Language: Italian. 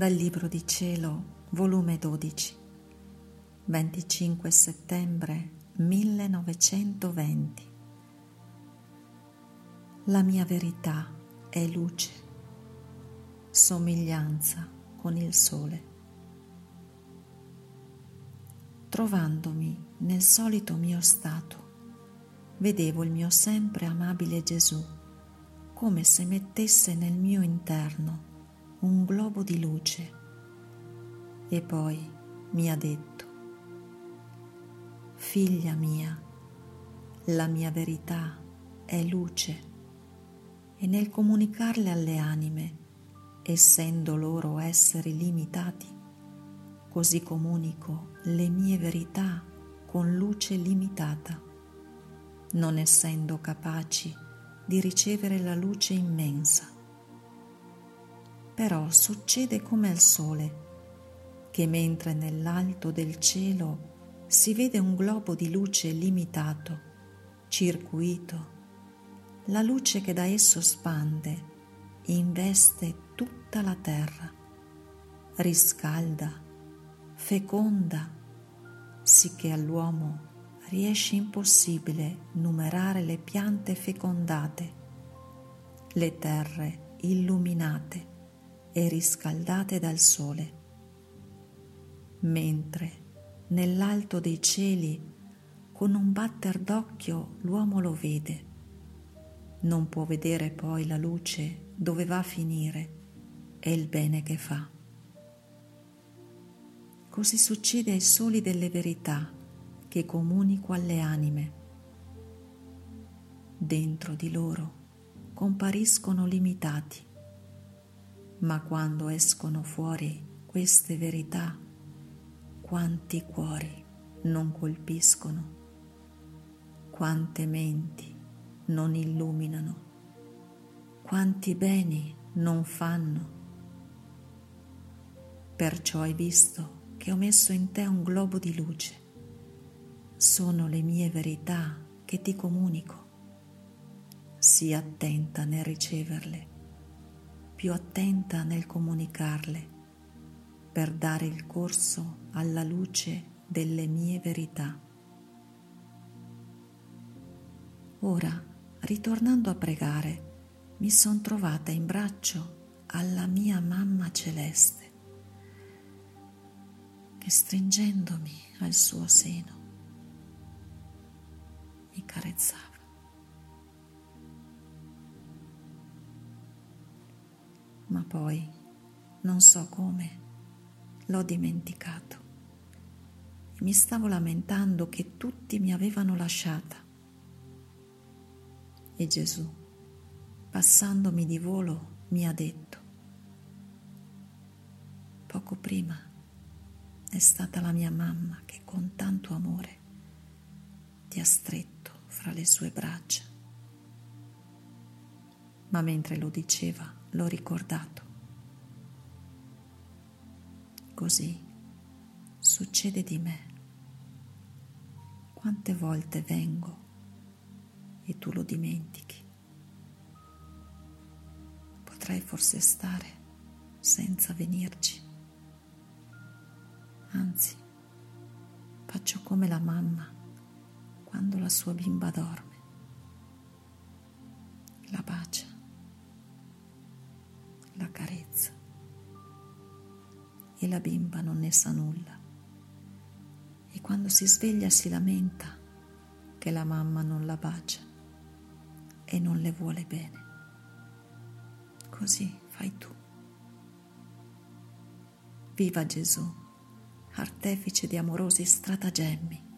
Dal Libro di Cielo, volume 12, 25 settembre 1920. La mia verità è luce, somiglianza con il sole. Trovandomi nel solito mio stato, vedevo il mio sempre amabile Gesù, come se mettesse nel mio interno un globo di luce, e poi mi ha detto: figlia mia, la mia verità è luce, e nel comunicarle alle anime, essendo loro esseri limitati, così comunico le mie verità con luce limitata, non essendo capaci di ricevere la luce immensa. Però succede come al sole, che mentre nell'alto del cielo si vede un globo di luce limitato, circuito, la luce che da esso spande investe tutta la terra, riscalda, feconda, sicché all'uomo riesce impossibile numerare le piante fecondate, le terre illuminate e riscaldate dal sole, mentre nell'alto dei cieli con un batter d'occhio l'uomo lo vede, non può vedere poi la luce dove va a finire e il bene che fa. Così succede ai soli delle verità che comunico alle anime. Dentro di loro compariscono limitati, ma quando escono fuori queste verità, quanti cuori non colpiscono, quante menti non illuminano, quanti beni non fanno. Perciò hai visto che ho messo in te un globo di luce. Sono le mie verità che ti comunico. Sii attenta nel riceverle, più attenta nel comunicarle, per dare il corso alla luce delle mie verità. Ora, ritornando a pregare, mi son trovata in braccio alla mia mamma celeste, che stringendomi al suo seno mi carezzava. Ma poi, non so come, l'ho dimenticato e mi stavo lamentando che tutti mi avevano lasciata. E Gesù, passandomi di volo, mi ha detto: poco prima è stata la mia mamma che con tanto amore ti ha stretto fra le sue braccia. Ma mentre lo diceva, l'ho ricordato. Così succede di me. Quante volte vengo e tu lo dimentichi. Potrei forse stare senza venirci. Anzi, faccio come la mamma quando la sua bimba dorme. La bacia, la carezza, e la bimba non ne sa nulla, e quando si sveglia si lamenta che la mamma non la bacia e non le vuole bene. Così fai tu. Viva Gesù, artefice di amorosi stratagemmi.